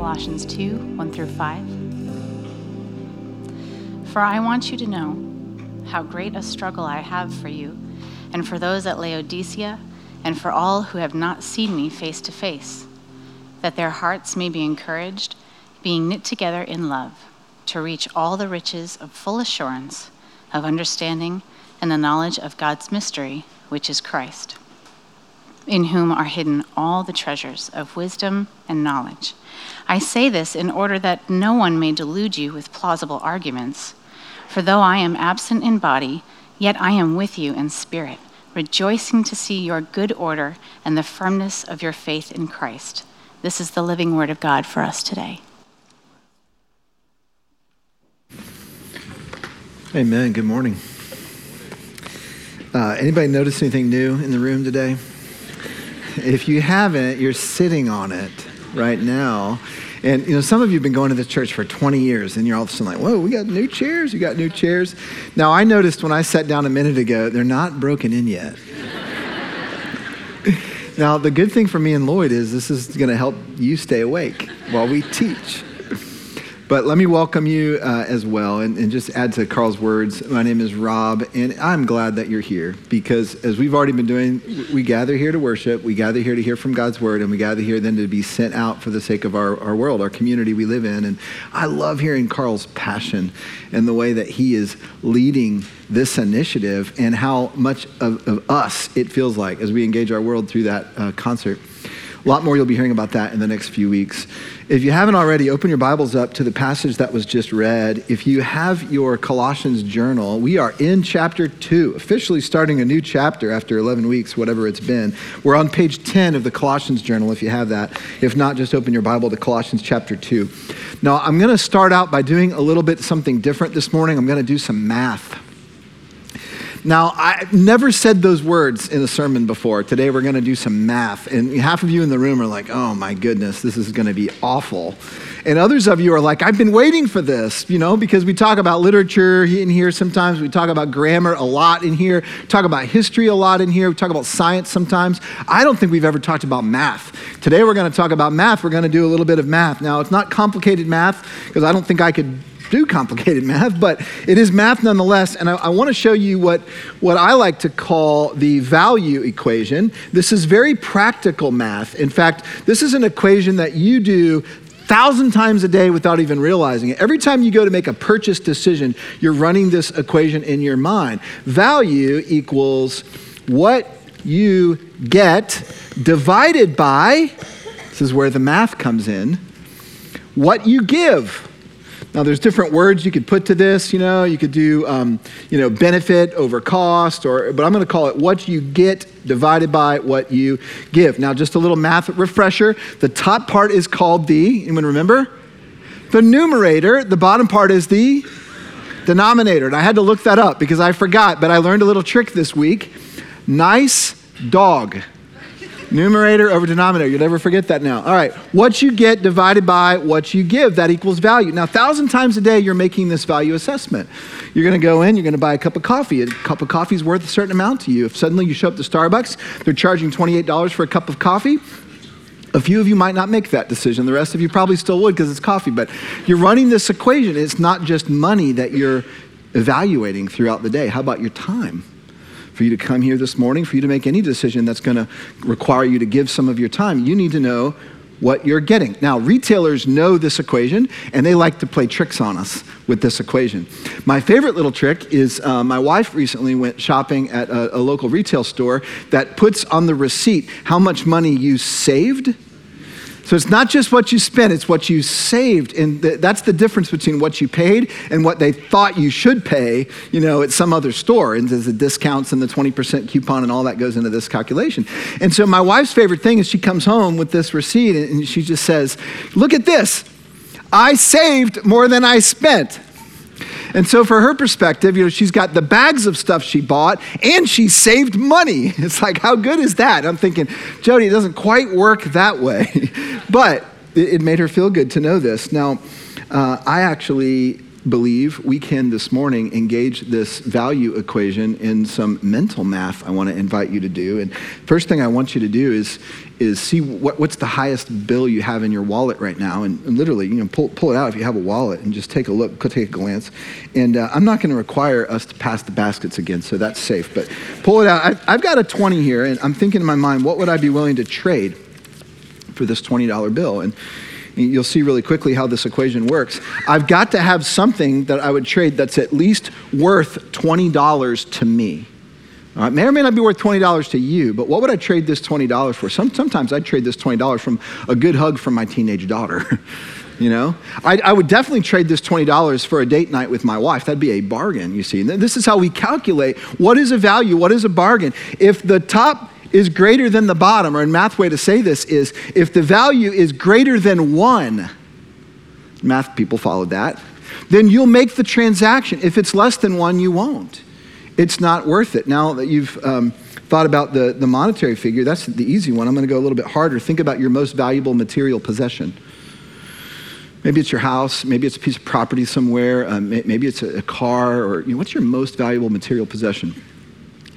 Colossians 2, 1 through 5. For I want you to know how great a struggle I have for you, and for those at Laodicea, and for all who have not seen me face to face, that their hearts may be encouraged, being knit together in love, to reach all the riches of full assurance, of understanding, and the knowledge of God's mystery, which is Christ, in whom are hidden all the treasures of wisdom and knowledge. I say this in order that no one may delude you with plausible arguments. For though I am absent in body, yet I am with you in spirit, rejoicing to see your good order and the firmness of your faith in Christ. This is the living word of God for us today. Amen. Good morning. Anybody notice anything new in the room today? If you haven't, you're sitting on it right now. And, you know, some of you have been going to this church for 20 years, and you're all of a sudden like, whoa, we got new chairs? You got new chairs? Now, I noticed when I sat down a minute ago, they're not broken in yet. Now, the good thing for me and Lloyd is this is going to help you stay awake while we teach. But let me welcome you as well and just add to Carl's words. My name is Rob, and I'm glad that you're here because as we've already been doing, we gather here to worship, we gather here to hear from God's word, and we gather here then to be sent out for the sake of our world, our community we live in. And I love hearing Carl's passion and the way that he is leading this initiative and how much of us it feels like as we engage our world through that concert. A lot more you'll be hearing about that in the next few weeks. If you haven't already, open your Bibles up to the passage that was just read. If you have your Colossians journal, we are in chapter 2, officially starting a new chapter after 11 weeks, whatever it's been. We're on page 10 of the Colossians journal, if you have that. If not, just open your Bible to Colossians chapter 2. Now, I'm going to start out by doing a little bit something different this morning. I'm going to do some math. Now, I've never said those words in a sermon before. Today, we're going to do some math. And half of you in the room are like, oh, my goodness, this is going to be awful. And others of you are like, I've been waiting for this, you know, because we talk about literature in here sometimes. We talk about grammar a lot in here. We talk about history a lot in here. We talk about science sometimes. I don't think we've ever talked about math. Today, we're going to talk about math. We're going to do a little bit of math. Now, it's not complicated math because I don't think I could do complicated math, but it is math nonetheless. And I want to show you what I like to call the value equation. This is very practical math. In fact, this is an equation that you do 1,000 times a day without even realizing it. Every time you go to make a purchase decision, you're running this equation in your mind. Value equals what you get divided by, this is where the math comes in, what you give. Now, there's different words you could put to this, you know. You could do, benefit over cost, but I'm going to call it what you get divided by what you give. Now, just a little math refresher. The top part is called anyone remember? The numerator. The bottom part is the denominator. And I had to look that up because I forgot, but I learned a little trick this week. Nice dog. Numerator over denominator. You'll never forget that now. All right. What you get divided by what you give, that equals value. Now, 1,000 times a day, you're making this value assessment. You're going to go in, you're going to buy a cup of coffee. A cup of coffee is worth a certain amount to you. If suddenly you show up to Starbucks, they're charging $28 for a cup of coffee. A few of you might not make that decision. The rest of you probably still would because it's coffee. But you're running this equation. It's not just money that you're evaluating throughout the day. How about your time? For you to come here this morning, for you to make any decision that's going to require you to give some of your time, you need to know what you're getting. Now, retailers know this equation, and they like to play tricks on us with this equation. My favorite little trick is my wife recently went shopping at a local retail store that puts on the receipt how much money you saved. So it's not just what you spent, it's what you saved. And that's the difference between what you paid and what they thought you should pay, you know, at some other store. And there's the discounts and the 20% coupon and all that goes into this calculation. And so my wife's favorite thing is she comes home with this receipt and she just says, look at this, I saved more than I spent. And so for her perspective, you know, she's got the bags of stuff she bought and she saved money. It's like, how good is that? I'm thinking, Jody, it doesn't quite work that way. But it made her feel good to know this. Now, I actually believe we can this morning engage this value equation in some mental math I want to invite you to do. And first thing I want you to do is see what's the highest bill you have in your wallet right now, and literally, you know, pull it out if you have a wallet and just take a look, take a glance. And I'm not going to require us to pass the baskets again, so that's safe. But pull it out. I've got a 20 here, and I'm thinking in my mind, what would I be willing to trade for this $20 bill? And you'll see really quickly how this equation works. I've got to have something that I would trade that's at least worth $20 to me. All right, may or may not be worth $20 to you, but what would I trade this $20 for? Sometimes I'd trade this $20 from a good hug from my teenage daughter. You know, I would definitely trade this $20 for a date night with my wife. That'd be a bargain, you see. And this is how we calculate what is a value, what is a bargain. If the top is greater than the bottom, or in math way to say this is, if the value is greater than one, math people followed that, then you'll make the transaction. If it's less than one, you won't. It's not worth it. Now that you've thought about the monetary figure, that's the easy one. I'm gonna go a little bit harder. Think about your most valuable material possession. Maybe it's your house, maybe it's a piece of property somewhere, maybe it's a car, or you know, what's your most valuable material possession?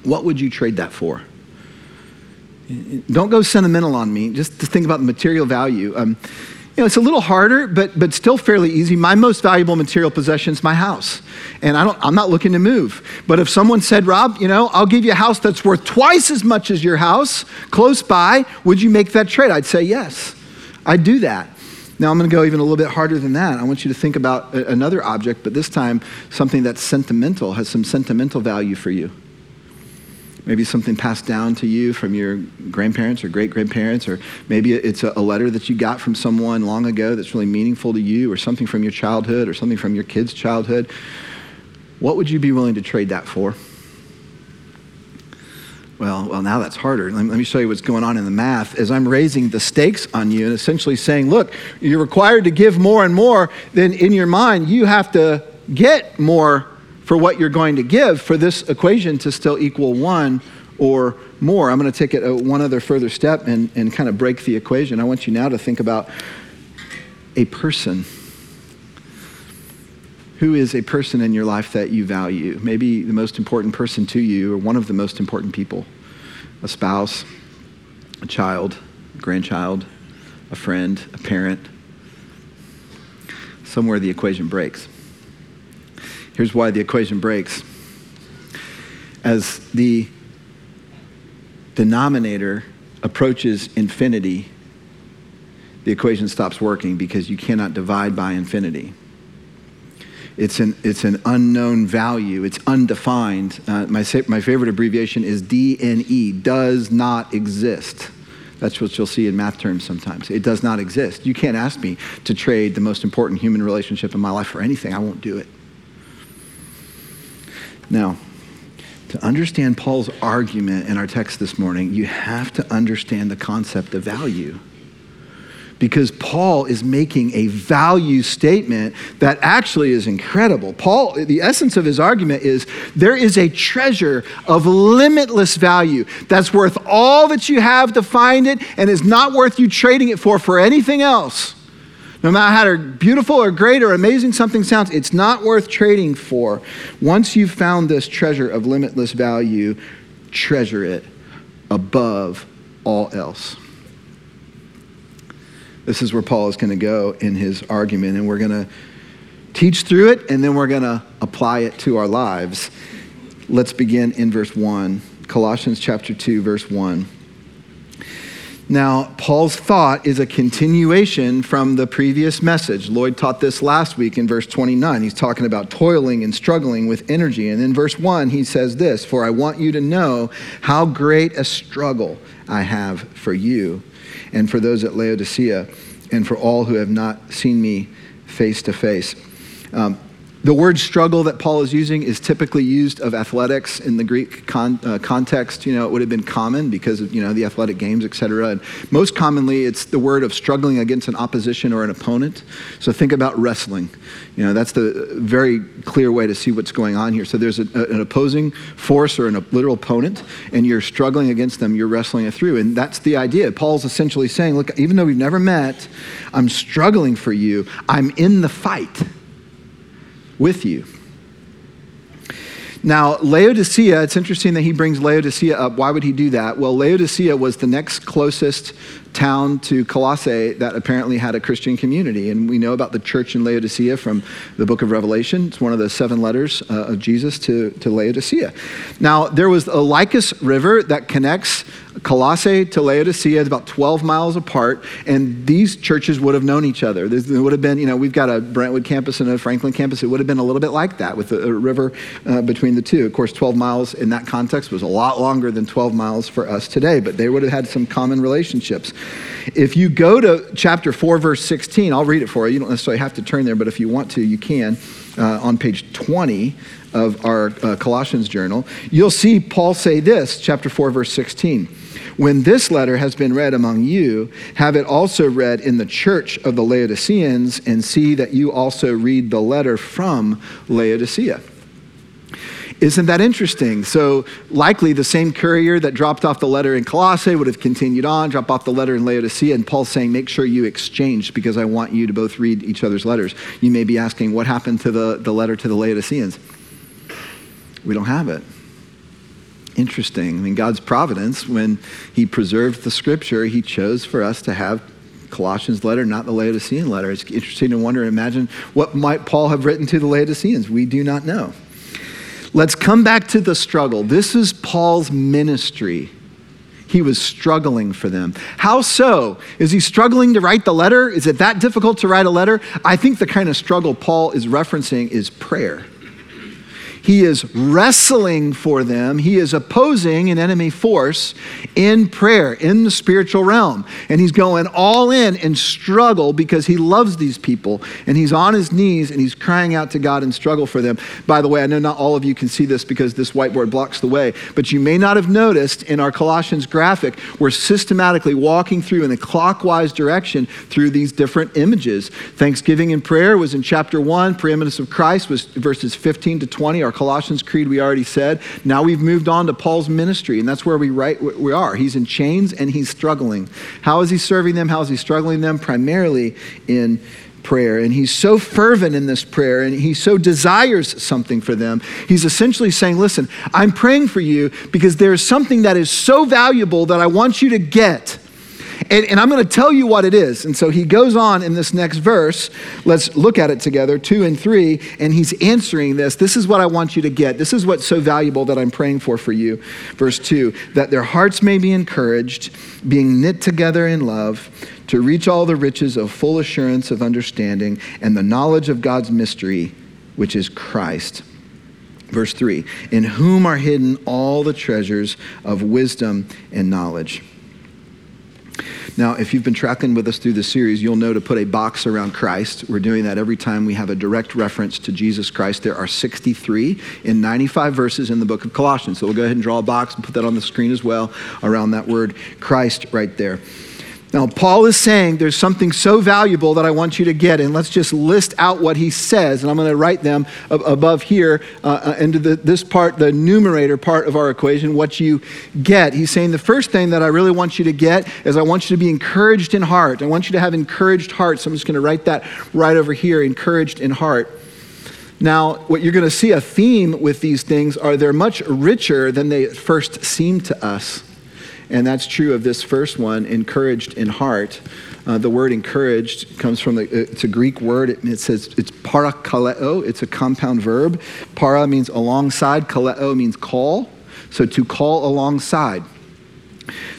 What would you trade that for? Don't go sentimental on me. Just to think about the material value. You know, it's a little harder, but still fairly easy. My most valuable material possession is my house, and I'm not looking to move. But if someone said, Rob, you know, I'll give you a house that's worth twice as much as your house close by, would you make that trade? I'd say yes. I'd do that. Now I'm going to go even a little bit harder than that. I want you to think about another object, but this time something that's sentimental, has some sentimental value for you. Maybe something passed down to you from your grandparents or great-grandparents, or maybe it's a letter that you got from someone long ago that's really meaningful to you, or something from your childhood, or something from your kid's childhood. What would you be willing to trade that for? Well, now that's harder. Let me show you what's going on in the math as I'm raising the stakes on you and essentially saying, look, you're required to give more and more, then in your mind, you have to get more for what you're going to give for this equation to still equal one or more. I'm going to take it one other further step and kind of break the equation. I want you now to think about a person. Who is a person in your life that you value? Maybe the most important person to you, or one of the most important people. A spouse, a child, a grandchild, a friend, a parent. Somewhere the equation breaks. Here's why the equation breaks. As the denominator approaches infinity, the equation stops working because you cannot divide by infinity. It's an unknown value. It's undefined. My favorite abbreviation is DNE, does not exist. That's what you'll see in math terms sometimes. It does not exist. You can't ask me to trade the most important human relationship in my life for anything. I won't do it. Now, to understand Paul's argument in our text this morning, you have to understand the concept of value, because Paul is making a value statement that actually is incredible. Paul, the essence of his argument is there is a treasure of limitless value that's worth all that you have to find it, and is not worth you trading it for anything else. No matter how beautiful or great or amazing something sounds, it's not worth trading for. Once you've found this treasure of limitless value, treasure it above all else. This is where Paul is going to go in his argument, and we're going to teach through it, and then we're going to apply it to our lives. Let's begin in verse 1, Colossians chapter 2, verse 1. Now, Paul's thought is a continuation from the previous message. Lloyd taught this last week in verse 29. He's talking about toiling and struggling with energy. And in verse 1, he says this, "For I want you to know how great a struggle I have for you and for those at Laodicea and for all who have not seen me face to face." The word struggle that Paul is using is typically used of athletics in the Greek context. You know, it would have been common because of, you know, the athletic games, et cetera. And most commonly, it's the word of struggling against an opposition or an opponent. So think about wrestling. You know, that's the very clear way to see what's going on here. So there's an opposing force or a literal opponent, and you're struggling against them. You're wrestling it through. And that's the idea. Paul's essentially saying, look, even though we've never met, I'm struggling for you. I'm in the fight. with you. Now, Laodicea, it's interesting that he brings Laodicea up. Why would he do that? Well, Laodicea was the next closest town to Colossae that apparently had a Christian community. And we know about the church in Laodicea from the book of Revelation. It's one of the 7 letters of Jesus to Laodicea. Now, there was a Lycus River that connects Colossae to Laodicea. It's about 12 miles apart, and these churches would have known each other. There would have been, you know, we've got a Brentwood campus and a Franklin campus. It would have been a little bit like that with a river between the two. Of course, 12 miles in that context was a lot longer than 12 miles for us today, but they would have had some common relationships. If you go to chapter 4, verse 16, I'll read it for you. You don't necessarily have to turn there, but if you want to, you can. On page 20 of our Colossians journal, you'll see Paul say this, chapter 4, verse 16. When this letter has been read among you, have it also read in the church of the Laodiceans, and see that you also read the letter from Laodicea. Isn't that interesting? So likely the same courier that dropped off the letter in Colossae would have continued on, drop off the letter in Laodicea, and Paul's saying, make sure you exchange because I want you to both read each other's letters. You may be asking, what happened to the letter to the Laodiceans? We don't have it. Interesting. I mean, God's providence, when he preserved the scripture, he chose for us to have Colossians letter, not the Laodicean letter. It's interesting to wonder and imagine what might Paul have written to the Laodiceans. We do not know. Let's come back to the struggle. This is Paul's ministry. He was struggling for them. How so? Is he struggling to write the letter? Is it that difficult to write a letter? I think the kind of struggle Paul is referencing is prayer. He is wrestling for them. He is opposing an enemy force in prayer, in the spiritual realm. And he's going all in and struggle because he loves these people. And he's on his knees and he's crying out to God and struggle for them. By the way, I know not all of you can see this because this whiteboard blocks the way, but you may not have noticed in our Colossians graphic, we're systematically walking through in a clockwise direction through these different images. Thanksgiving and prayer was in chapter 1. Preeminence of Christ was verses 15 to 20. Our Colossians Creed, we already said. Now we've moved on to Paul's ministry, and that's where we are. He's in chains and he's struggling. How is he serving them? How is he struggling them? Primarily in prayer. And he's so fervent in this prayer and he so desires something for them. He's essentially saying, listen, I'm praying for you because there's something that is so valuable that I want you to get. And I'm going to tell you what it is. And so he goes on in this next verse. Let's look at it together, 2 and 3. And he's answering this. This is what I want you to get. This is what's so valuable that I'm praying for you. Verse 2, that their hearts may be encouraged, being knit together in love, to reach all the riches of full assurance of understanding and the knowledge of God's mystery, which is Christ. Verse 3, in whom are hidden all the treasures of wisdom and knowledge. Now, if you've been tracking with us through the series, you'll know to put a box around Christ. We're doing that every time we have a direct reference to Jesus Christ. There are 63 in 95 verses in the book of Colossians. So we'll go ahead and draw a box and put that on the screen as well around that word Christ right there. Now, Paul is saying there's something so valuable that I want you to get, and let's just list out what he says, and I'm going to write them above here into this part, the numerator part of our equation, what you get. He's saying the first thing that I really want you to get is I want you to be encouraged in heart. I want you to have encouraged hearts. So I'm just going to write that right over here, encouraged in heart. Now, what you're going to see a theme with these things are they're much richer than they at first seem to us. And that's true of this first one, encouraged in heart. The word encouraged comes from, it's a Greek word. It says it's parakaleo. It's a compound verb. Para means alongside. Kaleo means call. So to call alongside.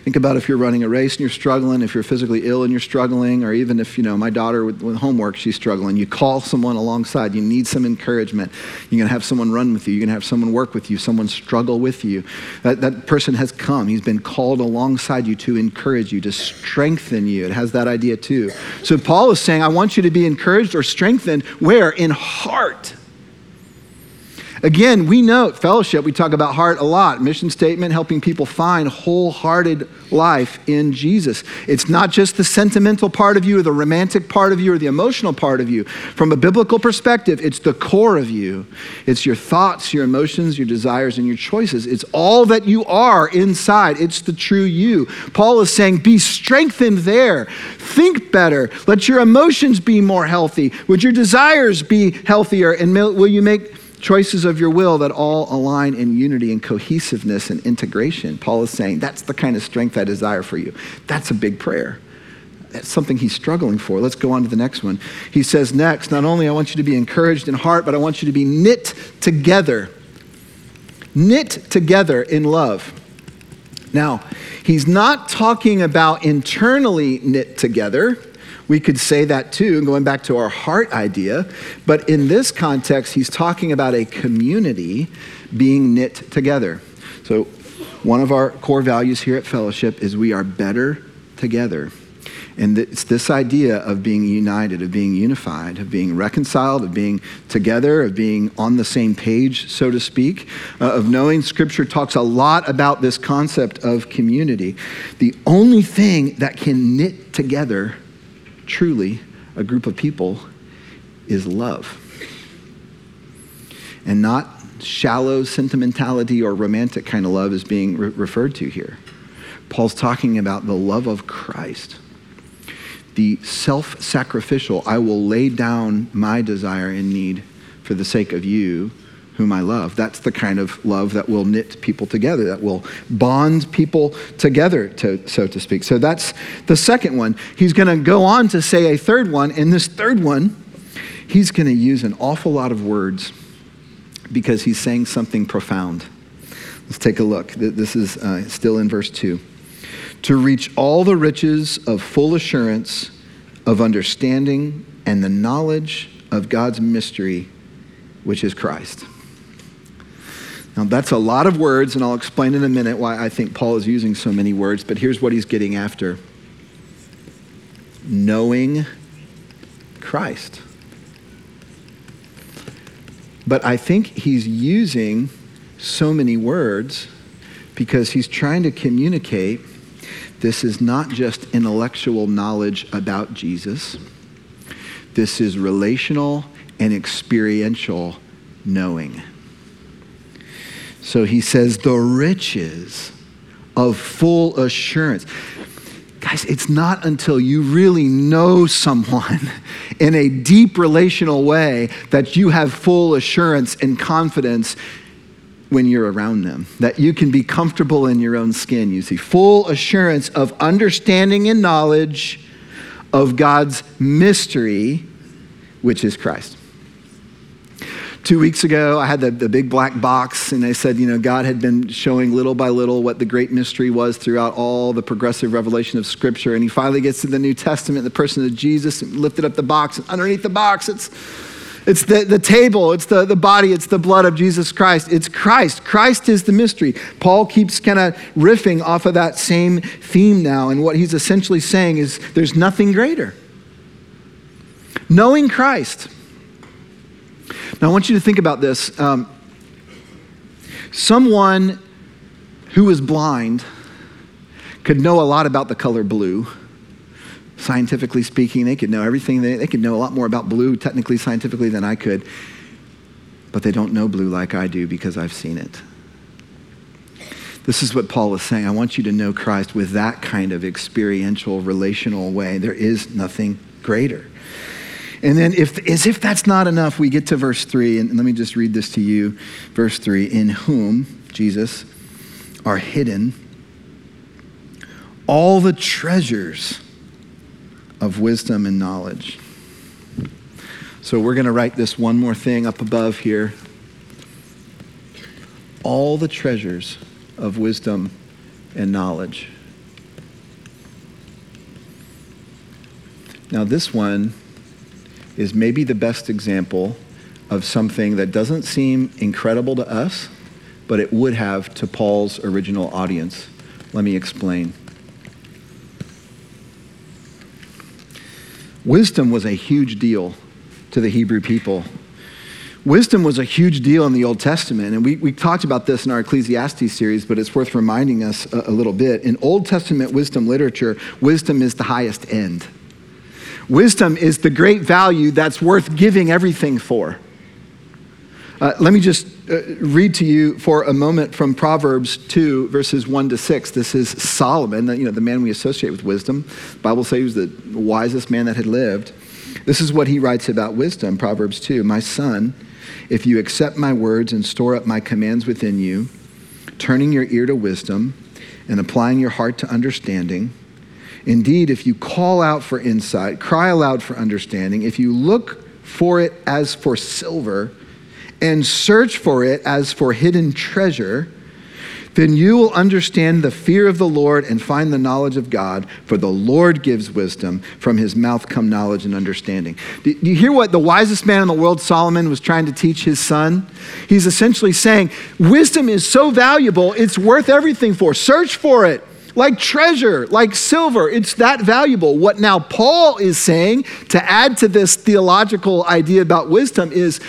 Think about if you're running a race and you're struggling, if you're physically ill and you're struggling, or even if, you know, my daughter with homework, she's struggling. You call someone alongside. You need some encouragement. You're going to have someone run with you. You're going to have someone work with you, someone struggle with you. That person has come. He's been called alongside you to encourage you, to strengthen you. It has that idea too. So Paul is saying, I want you to be encouraged or strengthened. Where? In heart. Again, we note fellowship, we talk about heart a lot. Mission statement, helping people find wholehearted life in Jesus. It's not just the sentimental part of you or the romantic part of you or the emotional part of you. From a biblical perspective, it's the core of you. It's your thoughts, your emotions, your desires, and your choices. It's all that you are inside. It's the true you. Paul is saying, be strengthened there. Think better. Let your emotions be more healthy. Would your desires be healthier? And will you make choices of your will that all align in unity and cohesiveness and integration? Paul is saying, that's the kind of strength I desire for you. That's a big prayer. That's something he's struggling for. Let's go on to the next one. He says next, not only I want you to be encouraged in heart, but I want you to be knit together. Knit together in love. Now, he's not talking about internally knit together. We could say that too, going back to our heart idea. But in this context, he's talking about a community being knit together. So one of our core values here at Fellowship is we are better together. And it's this idea of being united, of being unified, of being reconciled, of being together, of being on the same page, so to speak, of knowing. Scripture talks a lot about this concept of community. The only thing that can knit together truly a group of people is love, and not shallow sentimentality or romantic kind of love is being referred to here. Paul's talking about the love of Christ, the self-sacrificial, I will lay down my desire and need for the sake of you whom I love. That's the kind of love that will knit people together, that will bond people together, so to speak. So that's the second one. He's gonna go on to say a third one, and this third one, he's gonna use an awful lot of words because he's saying something profound. Let's take a look. This is still in verse 2. To reach all the riches of full assurance, of understanding, and the knowledge of God's mystery, which is Christ. Now, that's a lot of words, and I'll explain in a minute why I think Paul is using so many words, but here's what he's getting after. Knowing Christ. But I think he's using so many words because he's trying to communicate this is not just intellectual knowledge about Jesus. This is relational and experiential knowing. So he says, the riches of full assurance. Guys, it's not until you really know someone in a deep relational way that you have full assurance and confidence when you're around them, that you can be comfortable in your own skin, you see. Full assurance of understanding and knowledge of God's mystery, which is Christ. 2 weeks ago, I had the big black box, and I said, you know, God had been showing little by little what the great mystery was throughout all the progressive revelation of Scripture, and he finally gets to the New Testament, the person of Jesus, and lifted up the box, and underneath the box, it's the table, it's the body, it's the blood of Jesus Christ. It's Christ. Christ is the mystery. Paul keeps kind of riffing off of that same theme now, and what he's essentially saying is there's nothing greater. Knowing Christ. Now, I want you to think about this. Someone who is blind could know a lot about the color blue. Scientifically speaking, they could know everything. They could know a lot more about blue, technically, scientifically, than I could. But they don't know blue like I do because I've seen it. This is what Paul is saying. I want you to know Christ with that kind of experiential, relational way. There is nothing greater. And then as if that's not enough, we get to verse 3, and let me just read this to you. Verse 3, in whom, Jesus, are hidden all the treasures of wisdom and knowledge. So we're going to write this one more thing up above here. All the treasures of wisdom and knowledge. Now this one is maybe the best example of something that doesn't seem incredible to us, but it would have to Paul's original audience. Let me explain. Wisdom was a huge deal to the Hebrew people. Wisdom was a huge deal in the Old Testament, and we talked about this in our Ecclesiastes series, but it's worth reminding us a little bit. In Old Testament wisdom literature, wisdom is the highest end. Wisdom is the great value that's worth giving everything for. Let me just read to you for a moment from Proverbs 2, verses 1-6. This is Solomon, the man we associate with wisdom. The Bible says he was the wisest man that had lived. This is what he writes about wisdom, Proverbs 2. My son, if you accept my words and store up my commands within you, turning your ear to wisdom and applying your heart to understanding. Indeed, if you call out for insight, cry aloud for understanding, if you look for it as for silver and search for it as for hidden treasure, then you will understand the fear of the Lord and find the knowledge of God, for the Lord gives wisdom. From his mouth come knowledge and understanding. Do you hear what the wisest man in the world, Solomon, was trying to teach his son? He's essentially saying, wisdom is so valuable, it's worth everything for. Search for it, like treasure, like silver. It's that valuable. What now Paul is saying, to add to this theological idea about wisdom, is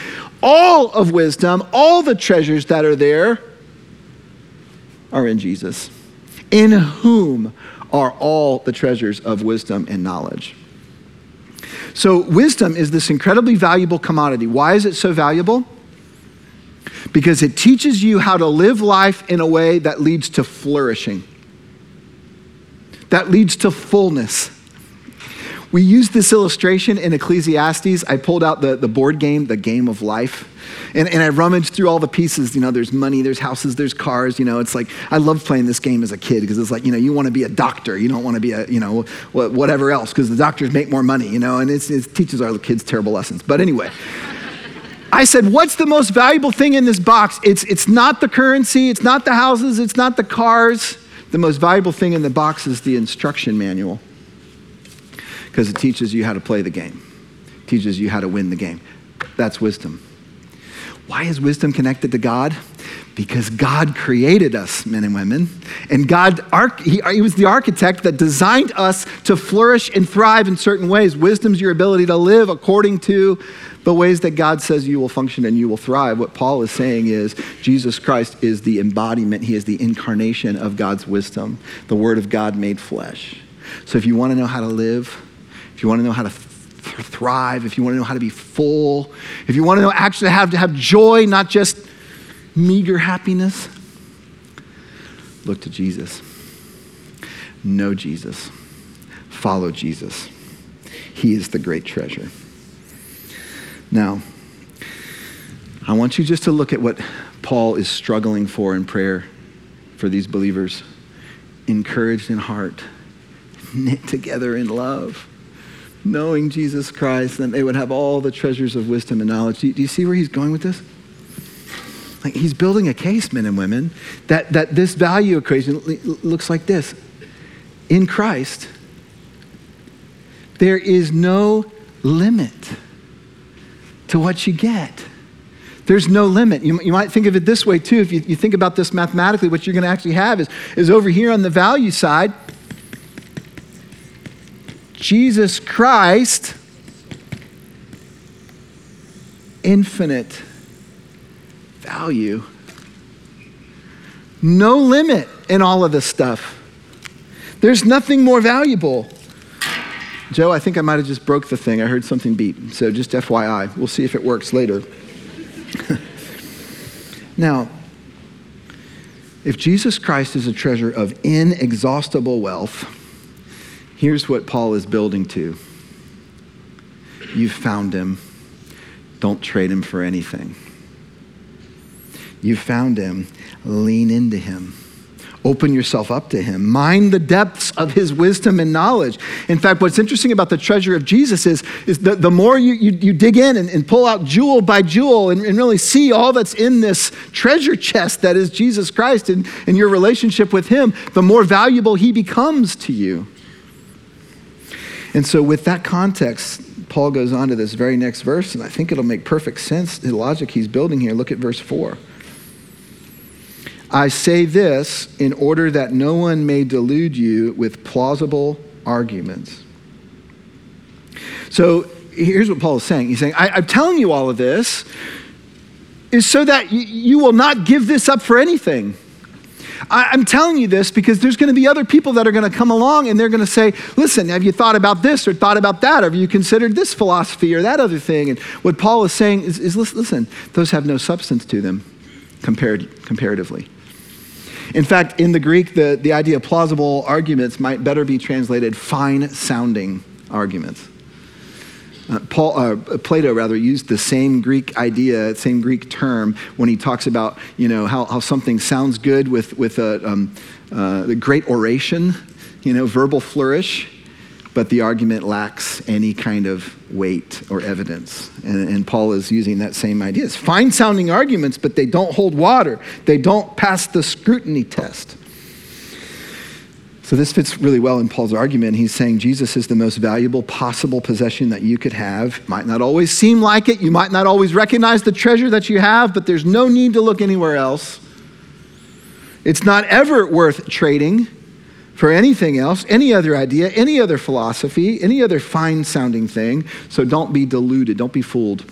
all of wisdom, all the treasures that are there, are in Jesus, in whom are all the treasures of wisdom and knowledge. So wisdom is this incredibly valuable commodity. Why is it so valuable? Because it teaches you how to live life in a way that leads to flourishing, that leads to fullness. We used this illustration in Ecclesiastes. I pulled out the board game, the game of life, and I rummaged through all the pieces. There's money, there's houses, there's cars. It's like, I loved playing this game as a kid because it's like, you want to be a doctor. You don't want to be a, whatever else, because the doctors make more money, and it teaches our kids terrible lessons. But anyway, I said, what's the most valuable thing in this box? It's not the currency. It's not the houses. It's not the cars. The most valuable thing in the box is the instruction manual, because it teaches you how to play the game, it teaches you how to win the game. That's wisdom. Why is wisdom connected to God? Because God created us, men and women, and God, he was the architect that designed us to flourish and thrive in certain ways. Wisdom's your ability to live according to the ways that God says you will function and you will thrive. What Paul is saying is Jesus Christ is the embodiment. He is the incarnation of God's wisdom, the Word of God made flesh. So if you want to know how to live, if you want to know how to thrive, if you want to know how to be full, if you want to know actually to have joy, not just meager happiness, look to Jesus. Know Jesus. Follow Jesus. He is the great treasure. Now, I want you just to look at what Paul is struggling for in prayer for these believers, encouraged in heart, knit together in love, knowing Jesus Christ, and they would have all the treasures of wisdom and knowledge. Do you see where he's going with this? Like, he's building a case, men and women, that this value equation looks like this. In Christ, there is no limit to what you get. There's no limit. You might think of it this way too. If you think about this mathematically, what you're going to actually have is over here on the value side, Jesus Christ, infinite value. No limit in all of this stuff. There's nothing more valuable. Joe, I think I might have just broke the thing. I heard something beep. So just FYI, we'll see if it works later. Now, if Jesus Christ is a treasure of inexhaustible wealth, here's what Paul is building to. You've found him. Don't trade him for anything. You've found him. Lean into him. Open yourself up to him. Mind the depths of his wisdom and knowledge. In fact, what's interesting about the treasure of Jesus is the more you dig in and pull out jewel by jewel and really see all that's in this treasure chest that is Jesus Christ and your relationship with him, the more valuable he becomes to you. And so with that context, Paul goes on to this very next verse, and I think it'll make perfect sense, the logic he's building here. Look at verse 4. I say this in order that no one may delude you with plausible arguments. So here's what Paul is saying. He's saying, I'm telling you all of this is so that you will not give this up for anything. I'm telling you this because there's going to be other people that are going to come along and they're going to say, listen, have you thought about this or thought about that? Have you considered this philosophy or that other thing? And what Paul is saying is listen, those have no substance to them comparatively. In fact, in the Greek, the idea of plausible arguments might better be translated fine-sounding arguments. Plato used the same Greek idea, same Greek term when he talks about, you know, how something sounds good with a great oration, you know, verbal flourish, but the argument lacks any kind of weight or evidence. And Paul is using that same idea. It's fine-sounding arguments, but they don't hold water. They don't pass the scrutiny test. So this fits really well in Paul's argument. He's saying Jesus is the most valuable possible possession that you could have. Might not always seem like it. You might not always recognize the treasure that you have, but there's no need to look anywhere else. It's not ever worth trading for anything else, any other idea, any other philosophy, any other fine-sounding thing. So don't be deluded. Don't be fooled.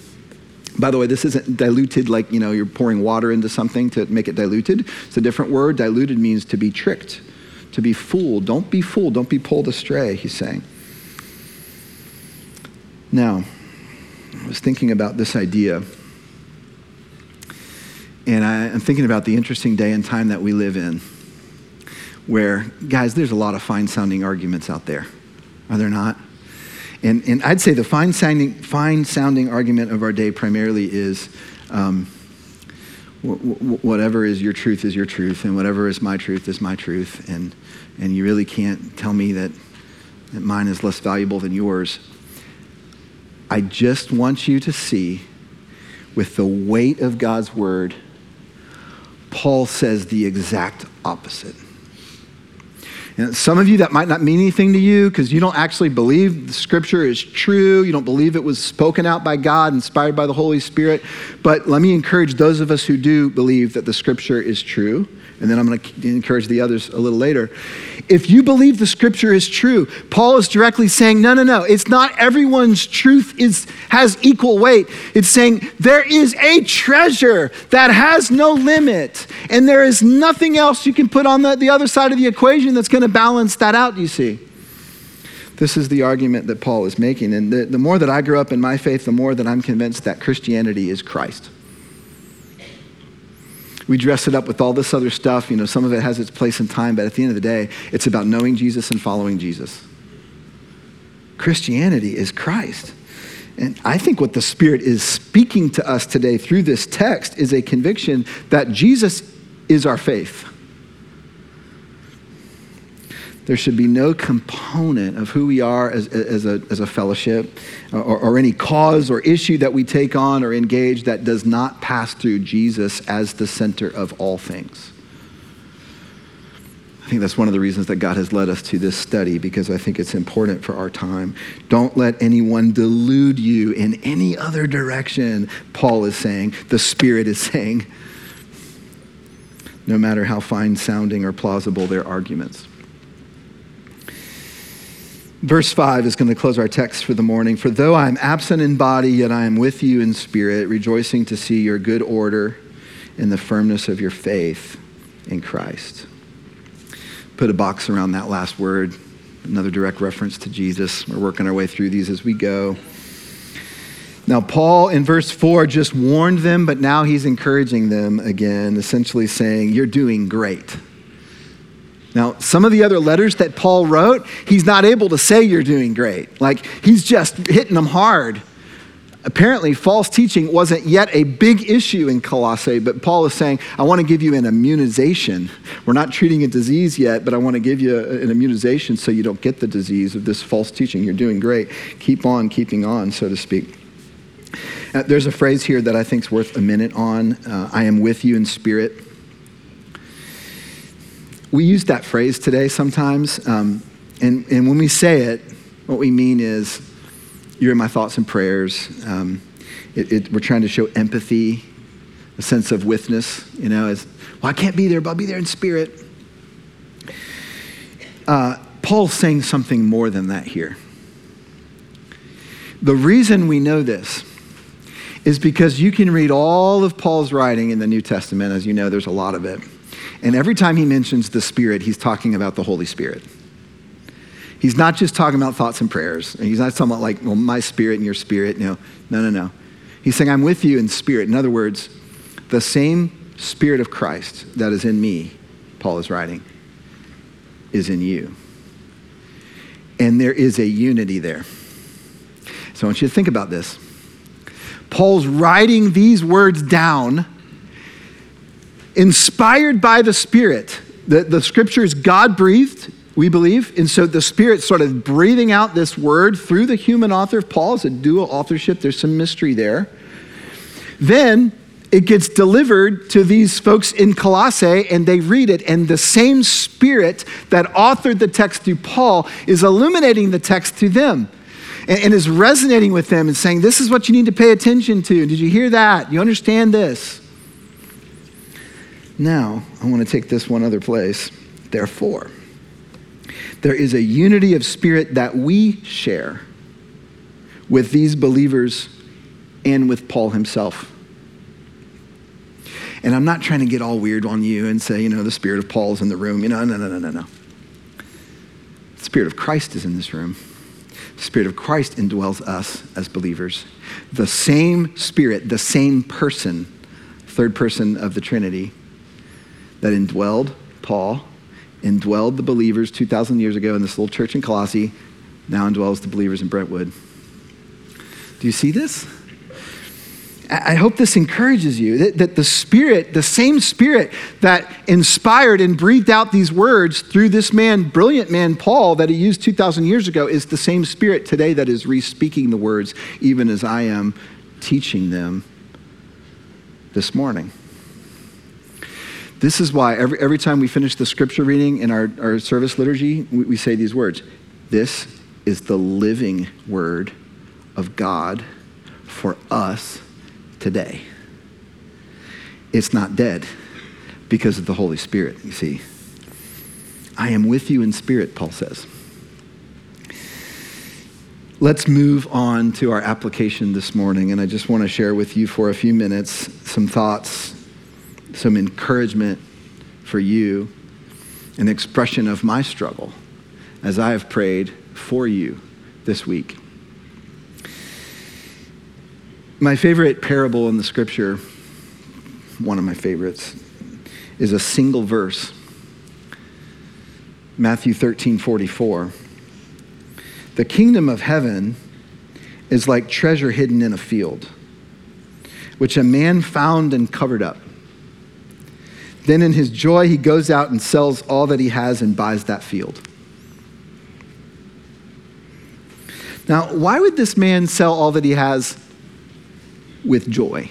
By the way, this isn't diluted like, you know, you're pouring water into something to make it diluted. It's a different word. Diluted means to be tricked. To be fooled. Don't be fooled. Don't be pulled astray, he's saying. Now, I was thinking about this idea, and I'm thinking about the interesting day and time that we live in, where, guys, there's a lot of fine-sounding arguments out there. Are there not? And I'd say the fine-sounding argument of our day primarily is whatever is your truth is your truth, and whatever is my truth is my truth, and you really can't tell me that mine is less valuable than yours. I just want you to see, with the weight of God's word, Paul says the exact opposite. And some of you, that might not mean anything to you because you don't actually believe the scripture is true. You don't believe it was spoken out by God, inspired by the Holy Spirit. But let me encourage those of us who do believe that the scripture is true. And then I'm going to encourage the others a little later. If you believe the scripture is true, Paul is directly saying, no. It's not everyone's truth has equal weight. It's saying there is a treasure that has no limit. And there is nothing else you can put on the other side of the equation that's going to balance that out, you see. This is the argument that Paul is making. And the more that I grew up in my faith, the more that I'm convinced that Christianity is Christ. We dress it up with all this other stuff. You know, some of it has its place and time, but at the end of the day, it's about knowing Jesus and following Jesus. Christianity is Christ. And I think what the Spirit is speaking to us today through this text is a conviction that Jesus is our faith. There should be no component of who we are as a fellowship or any cause or issue that we take on or engage that does not pass through Jesus as the center of all things. I think that's one of the reasons that God has led us to this study, because I think it's important for our time. Don't let anyone delude you in any other direction, Paul is saying, the Spirit is saying, no matter how fine-sounding or plausible their arguments. Verse 5 is going to close our text for the morning. For though I am absent in body, yet I am with you in spirit, rejoicing to see your good order and the firmness of your faith in Christ. Put a box around that last word, another direct reference to Jesus. We're working our way through these as we go. Now, Paul in verse 4 just warned them, but now he's encouraging them again, essentially saying, you're doing great. Now, some of the other letters that Paul wrote, he's not able to say you're doing great. Like, he's just hitting them hard. Apparently, false teaching wasn't yet a big issue in Colossae, but Paul is saying, I want to give you an immunization. We're not treating a disease yet, but I want to give you an immunization so you don't get the disease of this false teaching. You're doing great. Keep on keeping on, so to speak. There's a phrase here that I think is worth a minute on. I am with you in spirit. We use that phrase today sometimes, and when we say it, what we mean is, you're in my thoughts and prayers. We're trying to show empathy, a sense of witness, you know, as, well, I can't be there, but I'll be there in spirit. Paul's saying something more than that here. The reason we know this is because you can read all of Paul's writing in the New Testament. As you know, there's a lot of it. And every time he mentions the Spirit, he's talking about the Holy Spirit. He's not just talking about thoughts and prayers. And he's not talking about like, well, my spirit and your spirit. No. He's saying, I'm with you in spirit. In other words, the same Spirit of Christ that is in me, Paul is writing, is in you. And there is a unity there. So I want you to think about this. Paul's writing these words down, inspired by the Spirit. The scripture is God-breathed, we believe. And so the Spirit sort of breathing out this word through the human author of Paul. It's a dual authorship. There's some mystery there. Then it gets delivered to these folks in Colossae, and they read it. And the same Spirit that authored the text through Paul is illuminating the text to them and is resonating with them and saying, this is what you need to pay attention to. Did you hear that? You understand this? Now, I want to take this one other place. Therefore, there is a unity of spirit that we share with these believers and with Paul himself. And I'm not trying to get all weird on you and say, the Spirit of Paul's in the room. No. The Spirit of Christ is in this room. The Spirit of Christ indwells us as believers. The same Spirit, the same person, third person of the Trinity, that indwelled Paul, indwelled the believers 2,000 years ago in this little church in Colossae, now indwells the believers in Brentwood. Do you see this? I hope this encourages you, that the Spirit, the same Spirit that inspired and breathed out these words through this man, brilliant man, Paul, that he used 2,000 years ago, is the same Spirit today that is re-speaking the words, even as I am teaching them this morning. This is why every time we finish the scripture reading in our service liturgy, we say these words. This is the living word of God for us today. It's not dead because of the Holy Spirit, you see. I am with you in spirit, Paul says. Let's move on to our application this morning, and I just want to share with you for a few minutes some thoughts, some encouragement for you, an expression of my struggle as I have prayed for you this week. My favorite parable in the scripture, one of my favorites, is a single verse. Matthew 13:44. The kingdom of heaven is like treasure hidden in a field, which a man found and covered up. Then in his joy, he goes out and sells all that he has and buys that field. Now, why would this man sell all that he has with joy?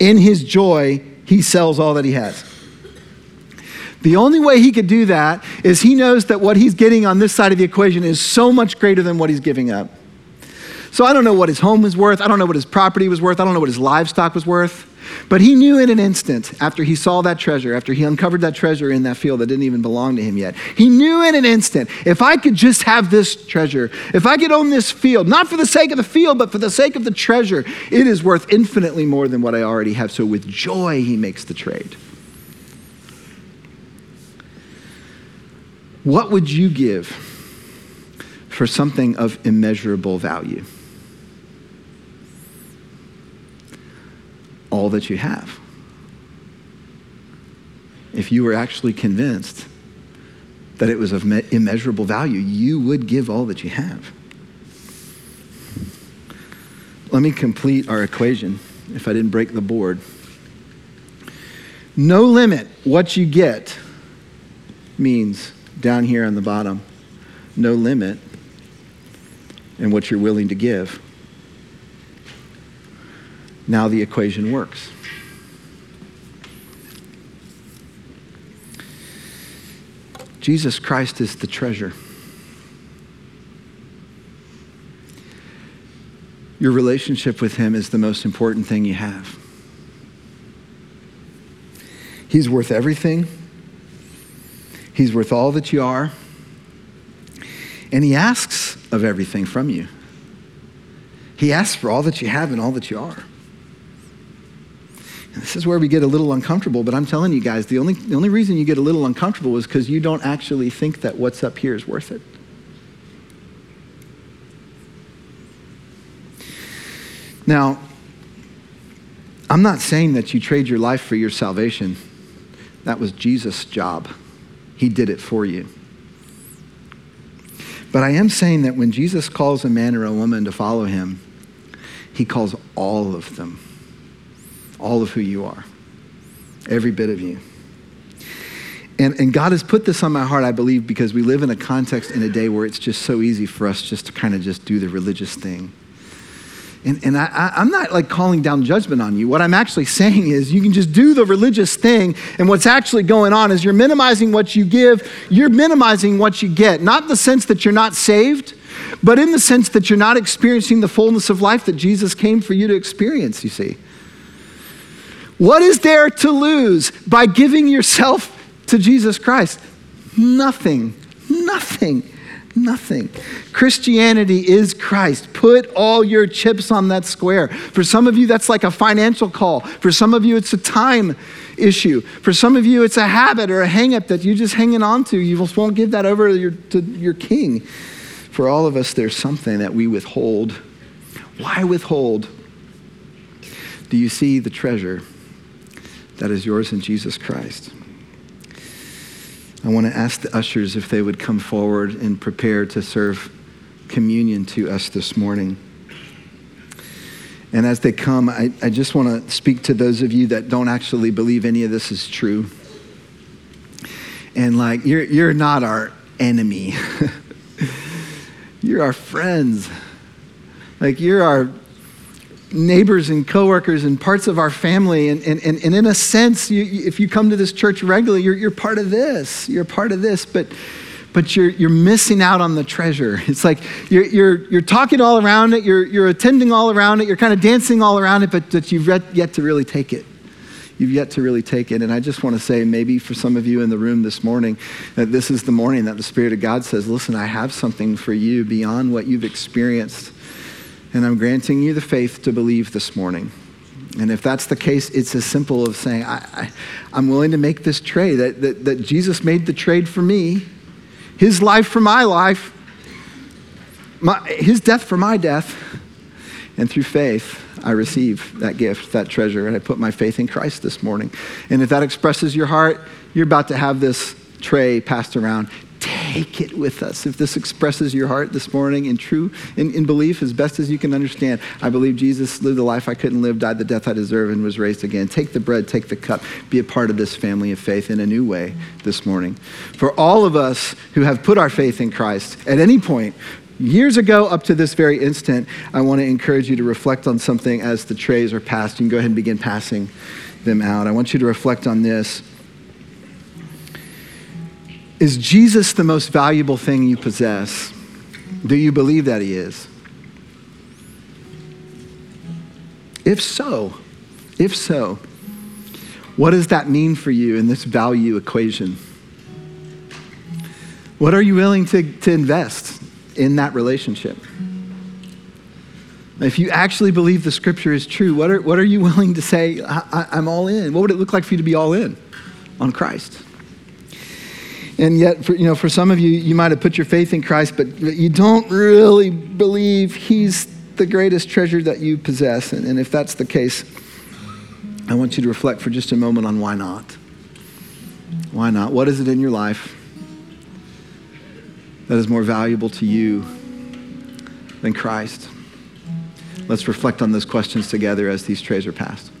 In his joy, he sells all that he has. The only way he could do that is he knows that what he's getting on this side of the equation is so much greater than what he's giving up. So I don't know what his home was worth. I don't know what his property was worth. I don't know what his livestock was worth. But he knew in an instant, after he saw that treasure, after he uncovered that treasure in that field that didn't even belong to him yet, he knew in an instant, if I could just have this treasure, if I could own this field, not for the sake of the field, but for the sake of the treasure, it is worth infinitely more than what I already have. So with joy, he makes the trade. What would you give for something of immeasurable value? All that you have. If you were actually convinced that it was of immeasurable value, you would give all that you have. Let me complete our equation if I didn't break the board. No limit what you get means down here on the bottom, no limit in what you're willing to give. Now the equation works. Jesus Christ is the treasure. Your relationship with him is the most important thing you have. He's worth everything. He's worth all that you are. And he asks of everything from you. He asks for all that you have and all that you are. This is where we get a little uncomfortable, but I'm telling you guys, the only reason you get a little uncomfortable is because you don't actually think that what's up here is worth it. Now, I'm not saying that you trade your life for your salvation. That was Jesus' job. He did it for you. But I am saying that when Jesus calls a man or a woman to follow him, he calls all of them, all of who you are, every bit of you. And God has put this on my heart, I believe, because we live in a context in a day where it's just so easy for us just to kind of just do the religious thing. And I'm not like calling down judgment on you. What I'm actually saying is you can just do the religious thing, and what's actually going on is you're minimizing what you give, you're minimizing what you get. Not in the sense that you're not saved, but in the sense that you're not experiencing the fullness of life that Jesus came for you to experience, you see. What is there to lose by giving yourself to Jesus Christ? Nothing. Christianity is Christ. Put all your chips on that square. For some of you, that's like a financial call. For some of you, it's a time issue. For some of you, it's a habit or a hang-up that you're just hanging on to. You just won't give that over to your king. For all of us, there's something that we withhold. Why withhold? Do you see the treasure that is yours in Jesus Christ? I want to ask the ushers if they would come forward and prepare to serve communion to us this morning. And as they come, I just want to speak to those of you that don't actually believe any of this is true. And like, you're not our enemy. You're our friends. Like, you're our neighbors and coworkers and parts of our family. And in a sense, if you come to this church regularly, you're part of this. You're part of this, but you're missing out on the treasure. It's like you're talking all around it. You're attending all around it. You're kind of dancing all around it, but you've yet to really take it. You've yet to really take it. And I just want to say, maybe for some of you in the room this morning, that this is the morning that the Spirit of God says, listen, I have something for you beyond what you've experienced. And I'm granting you the faith to believe this morning. And if that's the case, it's as simple as saying, I'm willing to make this trade, that Jesus made the trade for me, his life for my life, his death for my death. And through faith, I receive that gift, that treasure, and I put my faith in Christ this morning. And if that expresses your heart, you're about to have this tray passed around. Take it with us. If this expresses your heart this morning in belief as best as you can understand, I believe Jesus lived the life I couldn't live, died the death I deserve, and was raised again. Take the bread, take the cup, be a part of this family of faith in a new way this morning. For all of us who have put our faith in Christ at any point, years ago up to this very instant, I want to encourage you to reflect on something as the trays are passed. You can go ahead and begin passing them out. I want you to reflect on this. Is Jesus the most valuable thing you possess? Do you believe that he is? If so, what does that mean for you in this value equation? What are you willing to invest in that relationship? If you actually believe the scripture is true, what are you willing to say, I'm all in? What would it look like for you to be all in on Christ? And yet, for some of you, you might have put your faith in Christ, but you don't really believe he's the greatest treasure that you possess. And if that's the case, I want you to reflect for just a moment on why not. Why not? What is it in your life that is more valuable to you than Christ? Let's reflect on those questions together as these trays are passed.